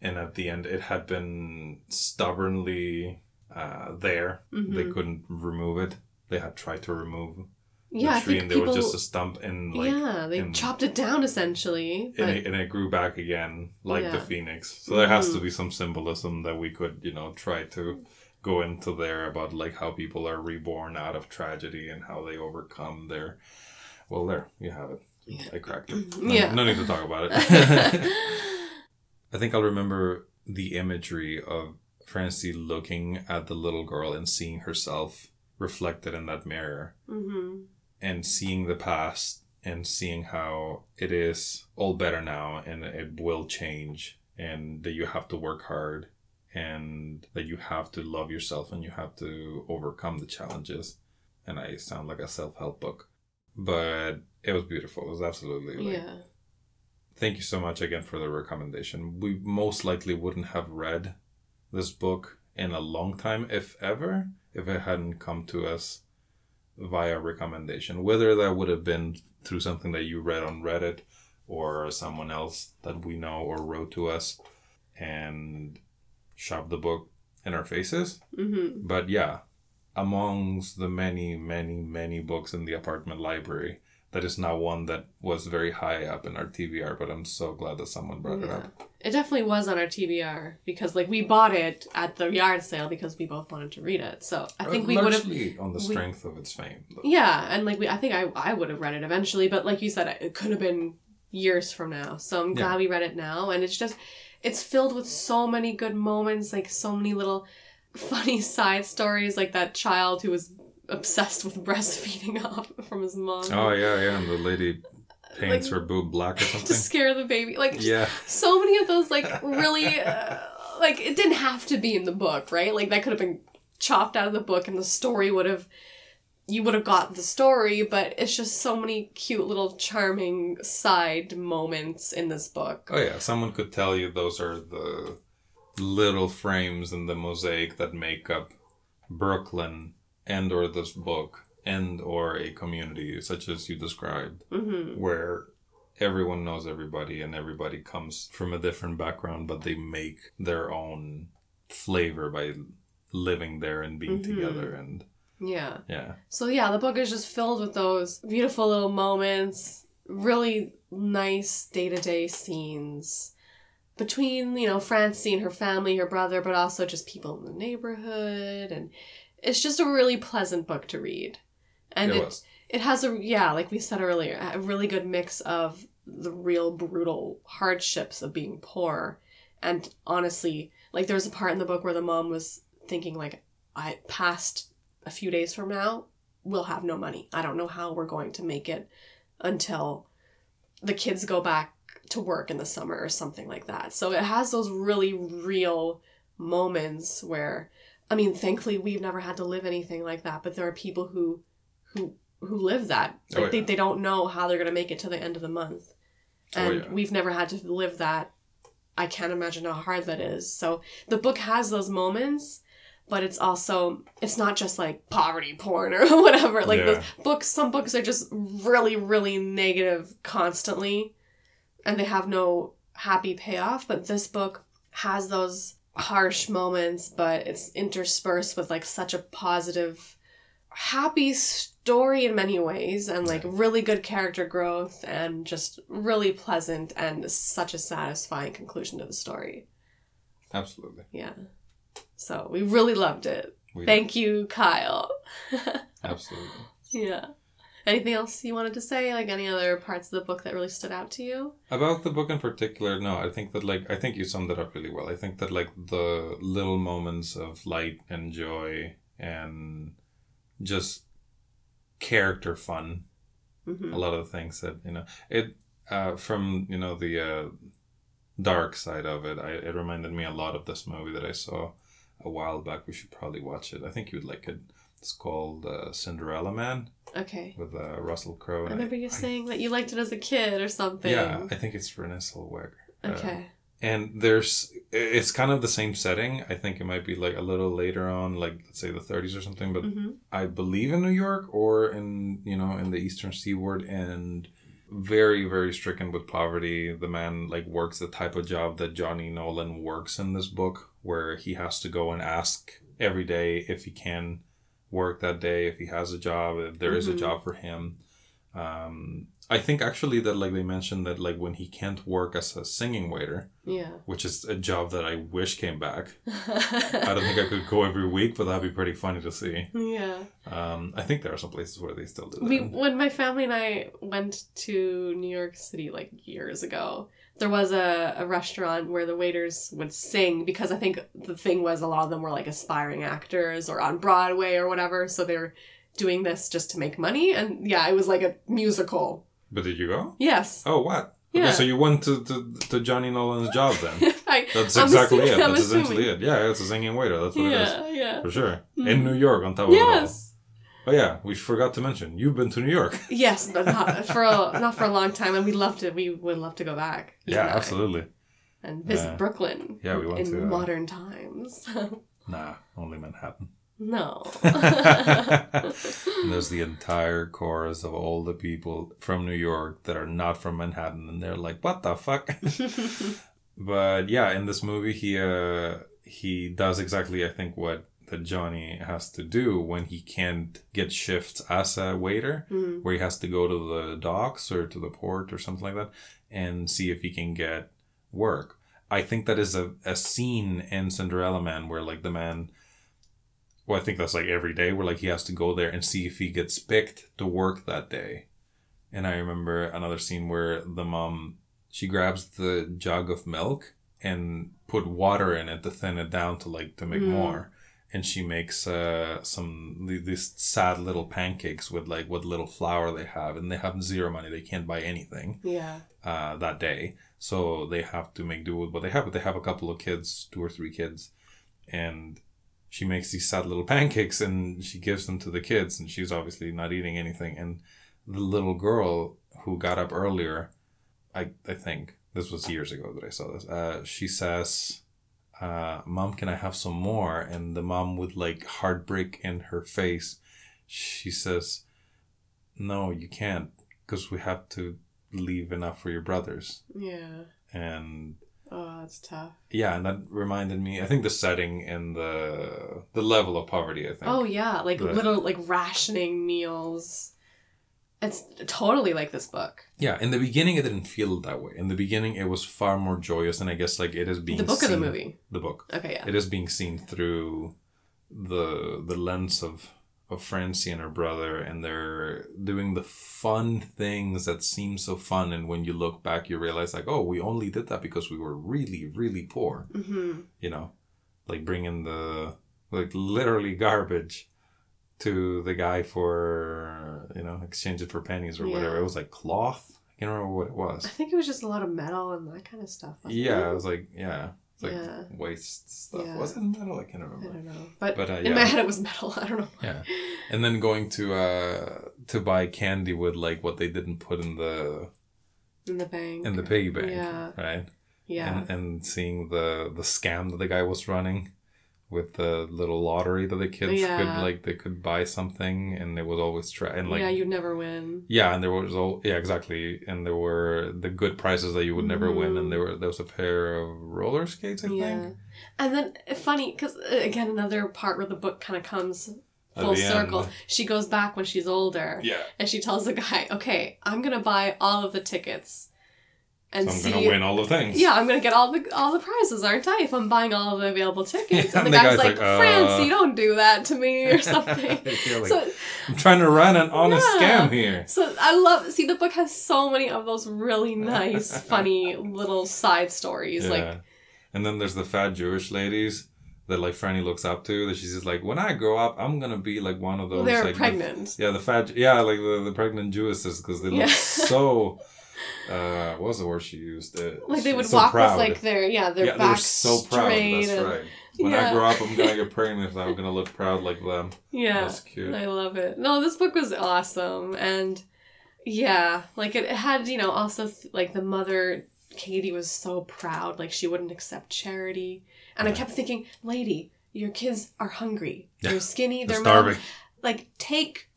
And at the end, it had been stubbornly uh, there. Mm-hmm. They couldn't remove it. They had tried to remove yeah, the tree, and there people... was just a stump. And like, yeah, they in, chopped it down, essentially. But... And, it, and it grew back again, like yeah. the phoenix. So there mm-hmm. has to be some symbolism that we could, you know, try to... go into there about like how people are reborn out of tragedy and how they overcome their... Well, there, you have it. Yeah. I cracked it. No, yeah. no need to talk about it. I think I'll remember the imagery of Francie looking at the little girl and seeing herself reflected in that mirror mm-hmm. and seeing the past and seeing how it is all better now and it will change and that you have to work hard. And that you have to love yourself and you have to overcome the challenges. And I sound like a self-help book. But it was beautiful. It was absolutely like... Yeah. Thank you so much again for the recommendation. We most likely wouldn't have read this book in a long time, if ever, if it hadn't come to us via recommendation. Whether that would have been through something that you read on Reddit or someone else that we know or wrote to us. And... shove the book in our faces. Mm-hmm. But yeah, amongst the many, many, many books in the apartment library, that is not one that was very high up in our T B R, but I'm so glad that someone brought yeah. it up. It definitely was on our T B R because, like, we bought it at the yard sale because we both wanted to read it. So I think uh, we would have largely on the strength we, of its fame. Though. Yeah, and like we, I think I, I would have read it eventually, but like you said, it could have been years from now. So I'm glad yeah. we read it now, and it's just it's filled with so many good moments, like so many little funny side stories, like that child who was obsessed with breastfeeding off from his mom. Oh yeah, yeah, and the lady paints like, her boob black or something to scare the baby. Like yeah. so many of those, like really, uh, like it didn't have to be in the book, right? Like that could have been chopped out of the book, and the story would have, you would have got the story. But it's just so many cute little charming side moments in this book. Oh yeah, someone could tell you those are the little frames in the mosaic that make up Brooklyn. And or this book, and or a community such as you described, mm-hmm. where everyone knows everybody and everybody comes from a different background, but they make their own flavor by living there and being mm-hmm. together. And yeah. yeah. So yeah, the book is just filled with those beautiful little moments, really nice day-to-day scenes between, you know, Francie and her family, her brother, but also just people in the neighborhood and... It's just a really pleasant book to read. And it, it, it has a, yeah, like we said earlier, a really good mix of the real brutal hardships of being poor. And honestly, like there was a part in the book where the mom was thinking like, I past a few days from now, we'll have no money. I don't know how we're going to make it until the kids go back to work in the summer or something like that. So it has those really real moments where... I mean, thankfully, we've never had to live anything like that, but there are people who who, who live that. Like, oh, yeah. they, they don't know how they're going to make it to the end of the month. And oh, yeah. we've never had to live that. I can't imagine how hard that is. So the book has those moments, but it's also, it's not just like poverty porn or whatever. Like yeah. those books, some books are just really, really negative constantly, and they have no happy payoff. But this book has those... harsh moments, but it's interspersed with like such a positive, happy story in many ways, and like really good character growth, and just really pleasant, and such a satisfying conclusion to the story. Absolutely. Yeah. So we really loved it. We Thank did. you, Kyle. Absolutely. Yeah. Anything else you wanted to say? Like any other parts of the book that really stood out to you? About the book in particular, no. I think that like, I think you summed it up really well. I think that like the little moments of light and joy and just character fun. Mm-hmm. A lot of the things that, you know, it, uh, from, you know, the uh, dark side of it, I, it reminded me a lot of this movie that I saw a while back. We should probably watch it. I think you would like it. It's called uh, Cinderella Man. Okay. With uh, Russell Crowe. I remember you I, saying I, that you liked it as a kid or something. Yeah, I think it's Renée Zellweger. Okay. Uh, and there's, it's kind of the same setting. I think it might be like a little later on, like let's say the thirties or something. But mm-hmm. I believe in New York or in, you know, in the Eastern Seaboard, and very, very stricken with poverty. The man like works the type of job that Johnny Nolan works in this book, where he has to go and ask every day if he can work that day, if he has a job, if there mm-hmm. is a job for him. Um, I think actually that like they mentioned that like when he can't work as a singing waiter, yeah, which is a job that I wish came back. I don't think I could go every week, but that'd be pretty funny to see. Yeah. Um, I think there are some places where they still do that. We, when my family and I went to New York City like years ago, there was a, a restaurant where the waiters would sing, because I think the thing was a lot of them were like aspiring actors or on Broadway or whatever. So they were doing this just to make money. And yeah, it was like a musical. But did you go? Yes. Oh, what? Yeah. Okay, so you went to, to, to Johnny Nolan's job then. I, that's exactly assuming, it. That's I'm essentially assuming. it. Yeah, it's a singing waiter. That's what yeah, it is. Yeah. For sure. Mm. In New York on top of yes. it all. Oh yeah, we forgot to mention, you've been to New York. Yes, but not for a, not for a long time, and we loved it. We would love to go back. Yeah, tonight. Absolutely. And visit uh, Brooklyn. Yeah, we went in to, uh, modern times. Nah, only Manhattan. No. There's the entire chorus of all the people from New York that are not from Manhattan, and they're like, "What the fuck?" But yeah, in this movie, he uh, he does exactly, I think, what that Johnny has to do when he can't get shifts as a waiter, mm-hmm. where he has to go to the docks or to the port or something like that and see if he can get work. I think that is a, a scene in Cinderella Man where, like, the man... Well, I think that's, like, every day where, like, he has to go there and see if he gets picked to work that day. And I remember another scene where the mom, she grabs the jug of milk and put water in it to thin it down to, like, to make mm. more. And she makes uh, some, these sad little pancakes with, like, what little flour they have. And they have zero money. They can't buy anything yeah. uh, that day. So they have to make do with what they have. But they have a couple of kids, two or three kids. And she makes these sad little pancakes and she gives them to the kids. And she's obviously not eating anything. And the little girl who got up earlier, I, I think, this was years ago that I saw this, uh, she says... Uh, Mom, can I have some more? And the mom, with like heartbreak in her face, she says, no, you can't, because we have to leave enough for your brothers. Yeah. And oh, that's tough. Yeah, and that reminded me, I think, the setting and the the level of poverty, I think. Oh yeah, like the, little like rationing meals. It's totally like this book. Yeah. In the beginning, it didn't feel that way. In the beginning, it was far more joyous. And I guess, like, it is being seen. The book seen, or the movie? The book. Okay, yeah. It is being seen through the the lens of, of Francie and her brother. And they're doing the fun things that seem so fun. And when you look back, you realize, like, oh, we only did that because we were really, really poor. Mm-hmm. You know? Like, bringing the, like, literally garbage to the guy for, you know, exchange it for pennies or yeah. whatever. It was like cloth. I can't remember what it was. I think it was just a lot of metal and that kind of stuff. Yeah, it? it was like, yeah. It was like yeah. waste stuff. Yeah. Was it metal? I can't remember. I don't know. But, but uh, in yeah. my head it was metal. I don't know. Yeah. And then going to uh, to buy candy with, like, what they didn't put in the... In the bank. In the piggy bank. Yeah. Right? Yeah. And, and seeing the, the scam that the guy was running. With the little lottery that the kids yeah. could, like, they could buy something, and it was always try and like yeah, you'd never win. Yeah, and there was all yeah exactly, and there were the good prizes that you would never mm-hmm. win, and there were there was a pair of roller skates, I yeah. think. And then funny, because again, another part where the book kind of comes full circle. End. She goes back when she's older, yeah, and she tells the guy, "Okay, I'm gonna buy all of the tickets." And so I'm see, gonna win all the things. Yeah, I'm gonna get all the all the prizes, aren't I? If I'm buying all of the available tickets, yeah, and the, the guy's, guy's like, like uh... "Francie, don't do that to me," or something. Like, so, I'm trying to run an honest yeah. scam here. So I love. See, the book has so many of those really nice, funny little side stories. Yeah. Like, and then there's the fat Jewish ladies that, like, Frannie looks up to. That she's just like, when I grow up, I'm gonna be like one of those. They're like, pregnant. The, yeah, the fat. Yeah, like the, the pregnant Jewesses, because they look yeah. so. Uh, what was the word she used? Uh, like they would so walk proud. With like their yeah their yeah, back so straight. That's and, right. When yeah. I grow up, I'm gonna get pregnant. I'm gonna look proud like them. Yeah, that's cute. I love it. No, this book was awesome, and yeah, like it, it had, you know, also like the mother Katie was so proud, like she wouldn't accept charity, and yeah. I kept thinking, lady, your kids are hungry, they're yeah. skinny, they're, they're starving. Mom, like take.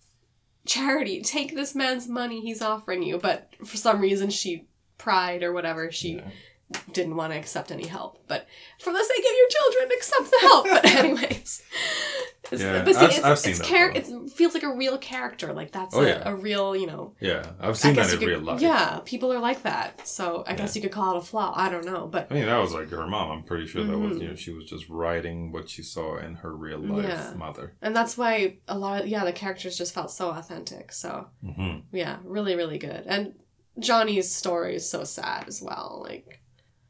Charity, take this man's money he's offering you. But for some reason, she, pride or whatever, she yeah. didn't want to accept any help. But for the sake of your children, accept the help. But anyways, it's, yeah, but see, I've, it's, I've seen it's that. Char- it feels like a real character. Like that's oh, a, yeah. a real, you know. Yeah, I've seen that in could, real life. Yeah, people are like that. So I yeah. guess you could call it a flaw. I don't know. But I mean, that was like her mom. I'm pretty sure mm-hmm. that was, you know, she was just writing what she saw in her real life yeah. mother. And that's why a lot of, yeah, the characters just felt so authentic. So mm-hmm. yeah, really, really good. And Johnny's story is so sad as well. Like,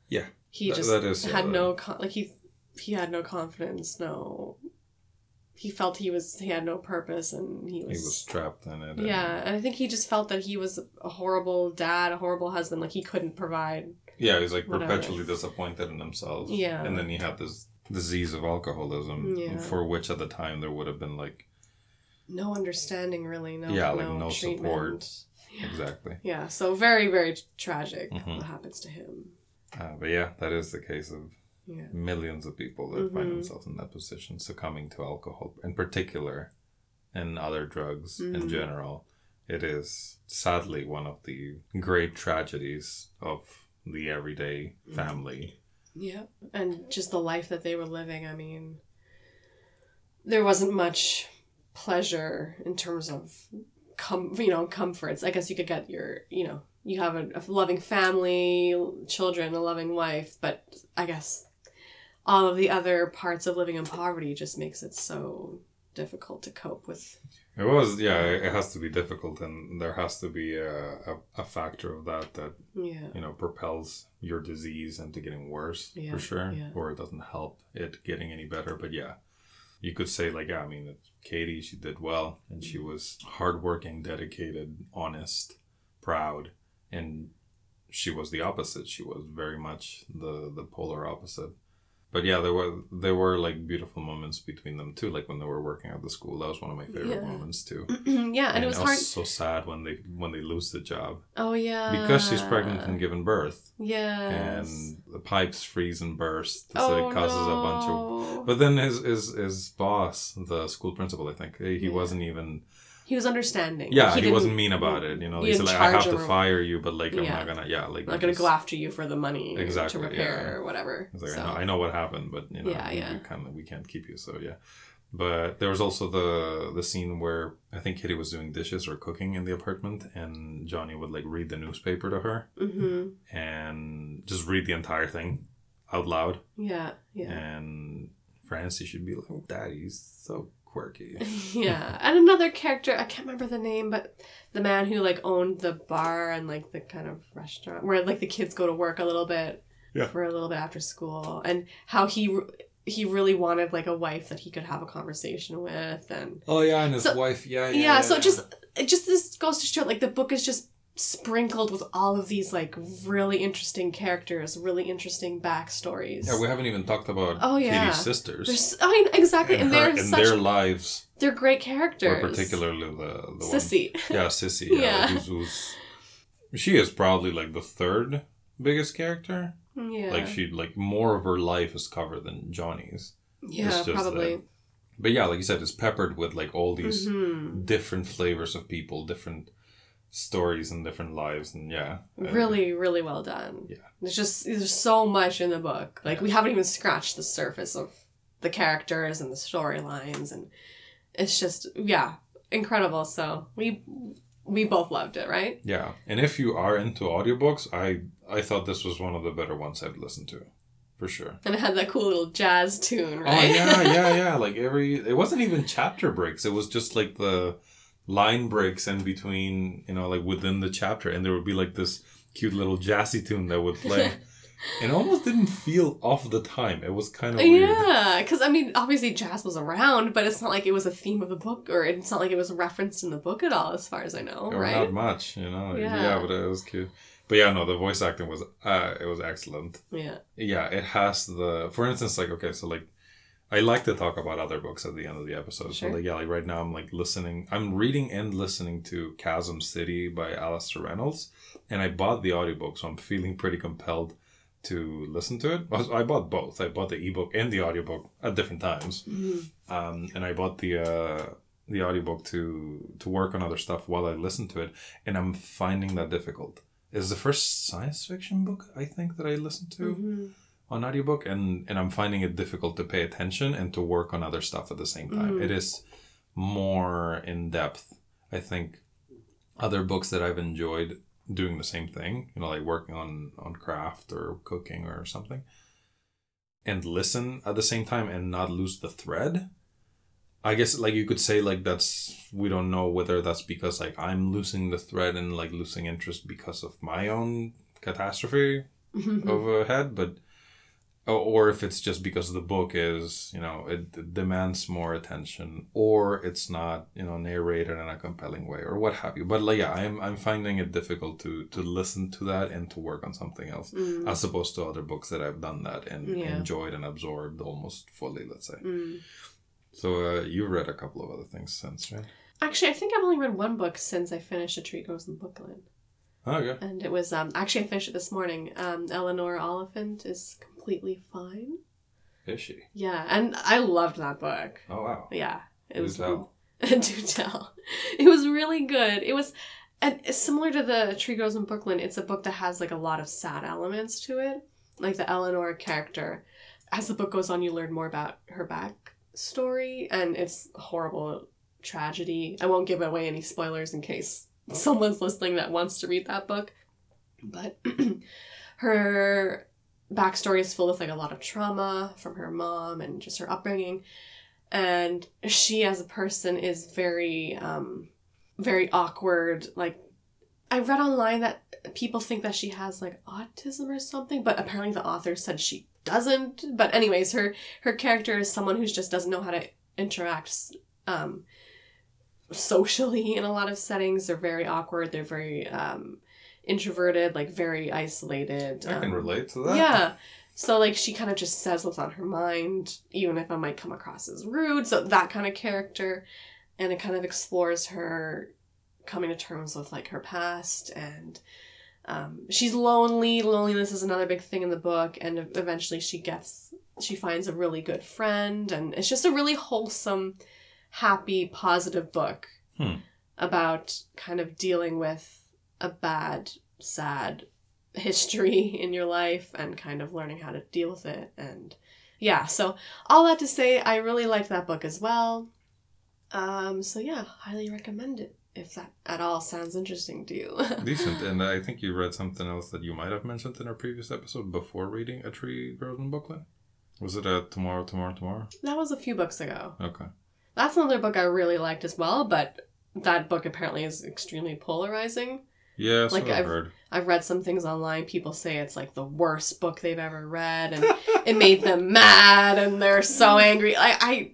yeah, he that, just that is, had yeah, no, con- like he, he had no confidence, no, he felt he was, he had no purpose and he was, he was trapped in it. Yeah. And I think he just felt that he was a horrible dad, a horrible husband. Like he couldn't provide. Yeah. He's like whatever. Perpetually disappointed in himself. Yeah. And then he had this disease of alcoholism yeah. for which at the time there would have been like. No understanding really. No, yeah. Like no, no support. Yeah. Exactly. Yeah. So very, very tragic mm-hmm. what happens to him. Uh, but yeah, that is the case of yeah. millions of people that mm-hmm. find themselves in that position, succumbing to alcohol in particular and other drugs mm-hmm. in general. It is sadly one of the great tragedies of the everyday family. Yeah. And just the life that they were living. I mean, there wasn't much pleasure in terms of, com- you know, comforts. I guess you could get your, you know, you have a, a loving family, children, a loving wife, but I guess all of the other parts of living in poverty just makes it so difficult to cope with. It was, yeah, it has to be difficult, and there has to be a, a, a factor of that that, yeah. you know, propels your disease into getting worse, yeah, for sure, yeah. or it doesn't help it getting any better. But yeah, you could say, like, yeah, I mean, Katie, she did well, and she was hardworking, dedicated, honest, proud, and she was the opposite. She was very much the, the polar opposite. But yeah, there were there were like beautiful moments between them too. Like when they were working at the school, that was one of my favorite yeah. moments too. yeah, and, and it was, I was hard. So sad when they when they lose the job. Oh yeah. Because she's pregnant and giving birth. Yeah. And the pipes freeze and burst, so oh, it causes no. a bunch of. But then his his his boss, the school principal, I think he yeah. wasn't even. He was understanding. Yeah, like he, he wasn't mean about it. You know, he's like, I have to fire you, but like, yeah. I'm not gonna, yeah, like, I'm not gonna go after you for the money exactly, to repair yeah. or whatever. Like, so. I, know, I know what happened, but you know, yeah, yeah. We, can't, we can't keep you. So yeah, but there was also the the scene where I think Kitty was doing dishes or cooking in the apartment, and Johnny would like read the newspaper to her mm-hmm. and just read the entire thing out loud. Yeah, yeah. And Francie should be like, "Daddy's so." Quirky. yeah. And another character, I can't remember the name, but the man who like owned the bar and like the kind of restaurant where like the kids go to work a little bit yeah. for a little bit after school, and how he he really wanted like a wife that he could have a conversation with, and oh yeah, and his so, wife yeah yeah, yeah yeah so yeah. just it just this goes to show like the book is just sprinkled with all of these like really interesting characters, really interesting backstories. Yeah, we haven't even talked about oh, yeah. Katie's sisters. I mean, exactly, and, and, her, they're and such, their lives. They're great characters. Or particularly the, the Sissy. One. Yeah, Sissy. Yeah, yeah. Like, who's, who's, she is probably like the third biggest character. Yeah, like she like more of her life is covered than Johnny's. Yeah, it's just probably. That, but yeah, like you said, it's peppered with like all these mm-hmm. different flavors of people, different. Stories and different lives, and yeah, really, really well done. Yeah, there's just there's so much in the book. Like yeah. we haven't even scratched the surface of the characters and the storylines, and it's just yeah, incredible. So we we both loved it, right? Yeah, and if you are into audiobooks, I I thought this was one of the better ones I've listened to. For sure. And it had that cool little jazz tune, right? Oh yeah, yeah, yeah. Like every, it wasn't even chapter breaks. It was just like the. Line breaks in between, you know, like within the chapter, and there would be like this cute little jazzy tune that would play. It almost didn't feel off the time. It was kind of weird. Yeah, because I mean, obviously jazz was around, but it's not like it was a theme of the book, or it's not like it was referenced in the book at all, as far as I know, or right? Not much, you know. Yeah. yeah, but it was cute. But yeah, no, the voice acting was uh, it was excellent. Yeah. Yeah, it has the, for instance, like okay, so like. I like to talk about other books at the end of the episode. Sure. So, like, yeah, like right now I'm like listening, I'm reading and listening to Chasm City by Alastair Reynolds, and I bought the audiobook, so I'm feeling pretty compelled to listen to it. I bought both. I bought the ebook and the audiobook at different times. Mm-hmm. Um, and I bought the uh, the audiobook to to work on other stuff while I listen to it, and I'm finding that difficult. It's the first science fiction book I think that I listened to. Mm-hmm. on audiobook, and, and I'm finding it difficult to pay attention and to work on other stuff at the same time. Mm. It is more in depth. I think other books that I've enjoyed doing the same thing, you know, like working on, on craft or cooking or something, and listen at the same time and not lose the thread. I guess like you could say like that's, we don't know whether that's because like I'm losing the thread and like losing interest because of my own catastrophe overhead, but or if it's just because the book is, you know, it, it demands more attention, or it's not, you know, narrated in a compelling way, or what have you. But like, yeah, I'm I'm finding it difficult to to listen to that and to work on something else, mm. as opposed to other books that I've done that and yeah. enjoyed and absorbed almost fully, let's say. Mm. So uh, you've read a couple of other things since, right? Actually, I think I've only read one book since I finished A Tree Grows in Brooklyn. Oh, yeah. And it was, um, actually I finished it this morning. Um, Eleanor Oliphant is Completely Fine. Is she? Yeah, and I loved that book. Oh, wow. Yeah. It do was tell. Do tell. It was really good. It was, and similar to the Tree Grows in Brooklyn, it's a book that has like a lot of sad elements to it. Like the Eleanor character, as the book goes on, you learn more about her back story, and it's a horrible tragedy. I won't give away any spoilers in case someone's listening that wants to read that book, but her backstory is full of like a lot of trauma from her mom and just her upbringing, and she as a person is very um very awkward. Like, I read online that people think that she has like autism or something, but apparently the author said she doesn't. But anyways, her her character is someone who just doesn't know how to interact um socially in a lot of settings. They're very awkward, they're very um introverted, like very isolated. I um, can relate to that. Yeah. So like she kind of just says what's on her mind, even if I might come across as rude. So that kind of character. And it kind of explores her coming to terms with like her past, and um, she's lonely. Loneliness is another big thing in the book. And eventually she gets, she finds a really good friend, and it's just a really wholesome, happy, positive book hmm. about kind of dealing with a bad, sad history in your life and kind of learning how to deal with it. And yeah, so all that to say, I really liked that book as well. Um, so yeah, highly recommend it if that at all sounds interesting to you. Decent. And I think you read something else that you might have mentioned in our previous episode before reading A Tree Grows in Brooklyn. Was it a Tomorrow, Tomorrow, Tomorrow? That was a few books ago. Okay. That's another book I really liked as well, but that book apparently is extremely polarizing. Yeah, that's like what I've, I've heard. I've read some things online. People say it's like the worst book they've ever read, and it made them mad, and they're so angry. I, I,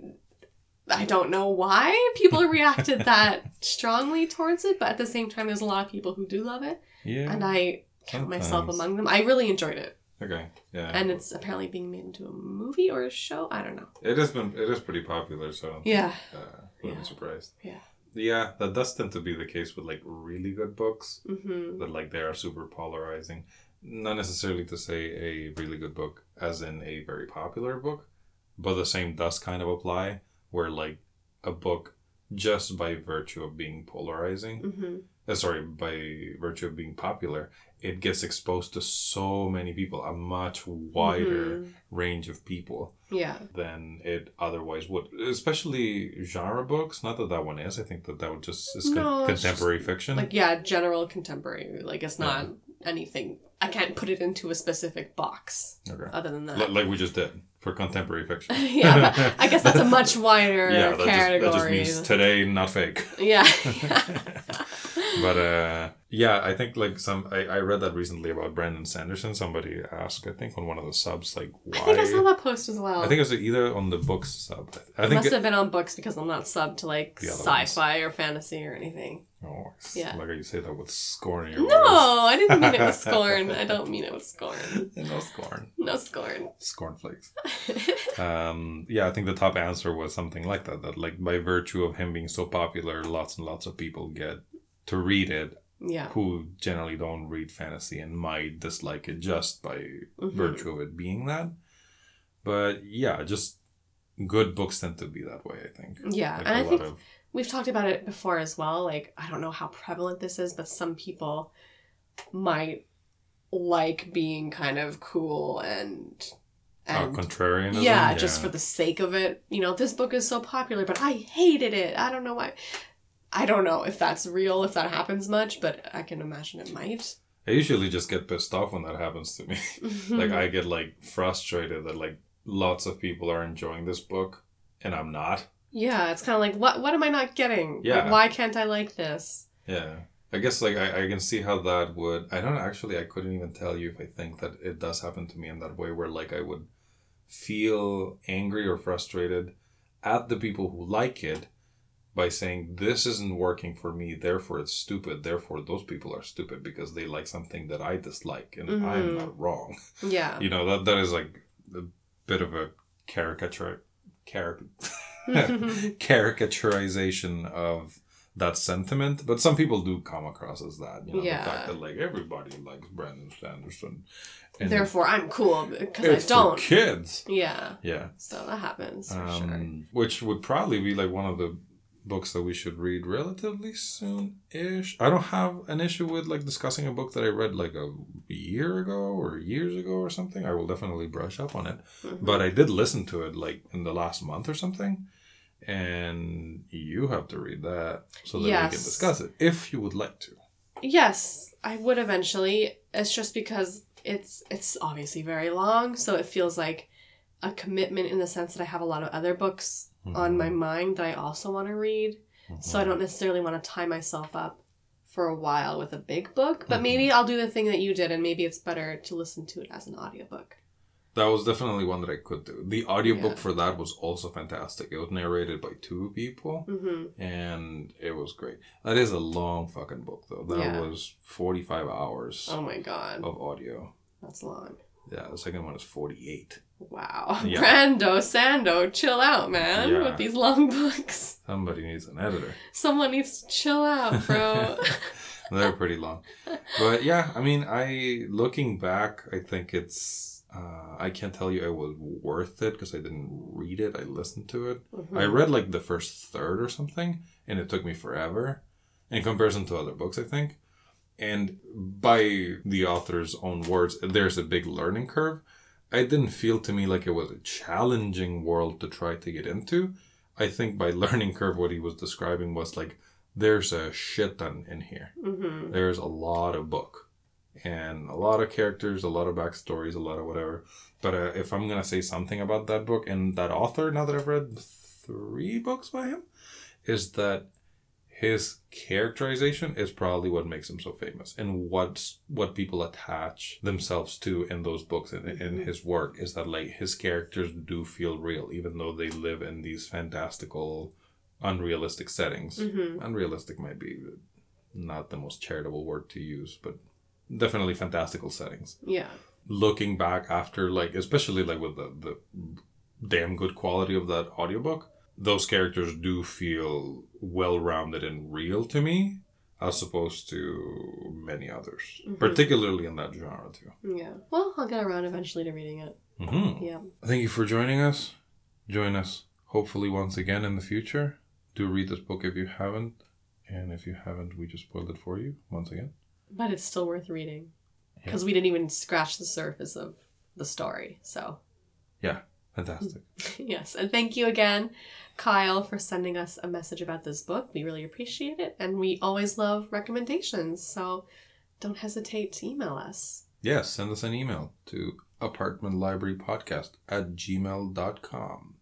I don't know why people reacted that strongly towards it, but at the same time, there's a lot of people who do love it. Yeah, and I count sometimes. myself among them. I really enjoyed it. Okay. Yeah. And it's apparently being made into a movie or a show. I don't know. It has been. It is pretty popular, so yeah, uh, wouldn't yeah. be surprised. Yeah. Yeah, that does tend to be the case with, like, really good books. Mm-hmm. That, like, they are super polarizing. Not necessarily to say a really good book as in a very popular book, but the same does kind of apply, where, like, a book just by virtue of being polarizing, mm-hmm. uh, sorry, by virtue of being popular, it gets exposed to so many people, a much wider mm-hmm. range of people. Yeah. Than it otherwise would, especially genre books. Not that that one is. I think that that would just is no, con- contemporary just, fiction. Like, yeah, general contemporary. Like, it's not yeah. anything. I can't put it into a specific box. Okay. Other than that, L- like we just did for contemporary fiction. Yeah, but I guess that's a much wider yeah, that category. Just, that just means today, not fake. Yeah. But uh, yeah, I think like some. I, I read that recently about Brandon Sanderson. Somebody asked, I think on one of the subs, like why. I think I saw that post as well. I think it was either on the books sub. I think it must it, have been on books because I'm not subbed to like sci-fi ones. Or fantasy or anything. Oh, yeah. Like you say that with scorn in your No, words. I didn't mean it with scorn. I don't mean it with scorn. No scorn. No scorn. Scorn flakes. um, yeah, I think the top answer was something like that. That like by virtue of him being so popular, lots and lots of people get to read it. Yeah. Who generally don't read fantasy and might dislike it just by mm-hmm. virtue of it being that. But yeah, just good books tend to be that way, I think. Yeah, like and I think of... we've talked about it before as well. Like, I don't know how prevalent this is, but some people might like being kind of cool and... and oh, contrarianism? Yeah, yeah, just for the sake of it. You know, this book is so popular, but I hated it. I don't know why. I don't know if that's real, if that happens much, but I can imagine it might. I usually just get pissed off when that happens to me. Mm-hmm. Like, I get, like, frustrated that, like, lots of people are enjoying this book and I'm not. Yeah, it's kind of like, what What am I not getting? Yeah. Like, why can't I like this? Yeah. I guess, like, I, I can see how that would... I don't actually... I couldn't even tell you if I think that it does happen to me in that way where, like, I would feel angry or frustrated at the people who like it by saying, this isn't working for me, therefore it's stupid, therefore those people are stupid because they like something that I dislike and mm-hmm. I'm not wrong. Yeah. You know, that that is, like... the, bit of a caricature caric- caricaturization of that sentiment, but some people do come across as that, you know, yeah. the fact that like everybody likes Brandon Sanderson and therefore I'm cool because I don't for kids yeah yeah so that happens for um, sure, which would probably be like one of the books that we should read relatively soon-ish. I don't have an issue with like discussing a book that I read like a year ago or years ago or something. I will definitely brush up on it. Mm-hmm. But I did listen to it like in the last month or something. And you have to read that so that yes. we can discuss it if you would like to. Yes, I would eventually. It's just because it's it's obviously very long. So it feels like a commitment in the sense that I have a lot of other books mm-hmm. on my mind that I also want to read. Mm-hmm. So I don't necessarily want to tie myself up for a while with a big book. But mm-hmm. maybe I'll do the thing that you did, and maybe it's better to listen to it as an audiobook. That was definitely one that I could do. The audiobook yeah. for that was also fantastic. It was narrated by two people, mm-hmm. and it was great. That is a long fucking book, though. That yeah. was forty-five hours. Oh, my God. Of audio. That's long. Yeah, the second one is forty-eight. Wow. Yeah. Brando, Sando, chill out, man, yeah. with these long books. Somebody needs an editor. Someone needs to chill out, bro. They're pretty long. But, yeah, I mean, I looking back, I think it's... Uh, I can't tell you it was worth it because I didn't read it. I listened to it. Mm-hmm. I read like the first third or something, and it took me forever in comparison to other books, I think. And by the author's own words, there's a big learning curve. It didn't feel to me like it was a challenging world to try to get into. I think by learning curve, what he was describing was like, there's a shit ton in here. Mm-hmm. There's a lot of book. And a lot of characters, a lot of backstories, a lot of whatever. But uh, if I'm going to say something about that book and that author, now that I've read three books by him, is that his characterization is probably what makes him so famous. And what's, what people attach themselves to in those books and in his work is that like his characters do feel real, even though they live in these fantastical, unrealistic settings. Mm-hmm. Unrealistic might be not the most charitable word to use, but... definitely fantastical settings. Yeah. Looking back after, like, especially, like, with the, the damn good quality of that audiobook, those characters do feel well-rounded and real to me, as opposed to many others. Mm-hmm. Particularly in that genre, too. Yeah. Well, I'll get around eventually to reading it. Mm-hmm. Yeah. Thank you for joining us. Join us, hopefully, once again in the future. Do read this book if you haven't. And if you haven't, we just spoiled it for you, once again. But it's still worth reading. Because yeah. we didn't even scratch the surface of the story, so. Yeah, fantastic. Yes, and thank you again, Kyle, for sending us a message about this book. We really appreciate it, and we always love recommendations, so don't hesitate to email us. Yes, yeah, send us an email to apartmentlibrarypodcast at gmail dot com.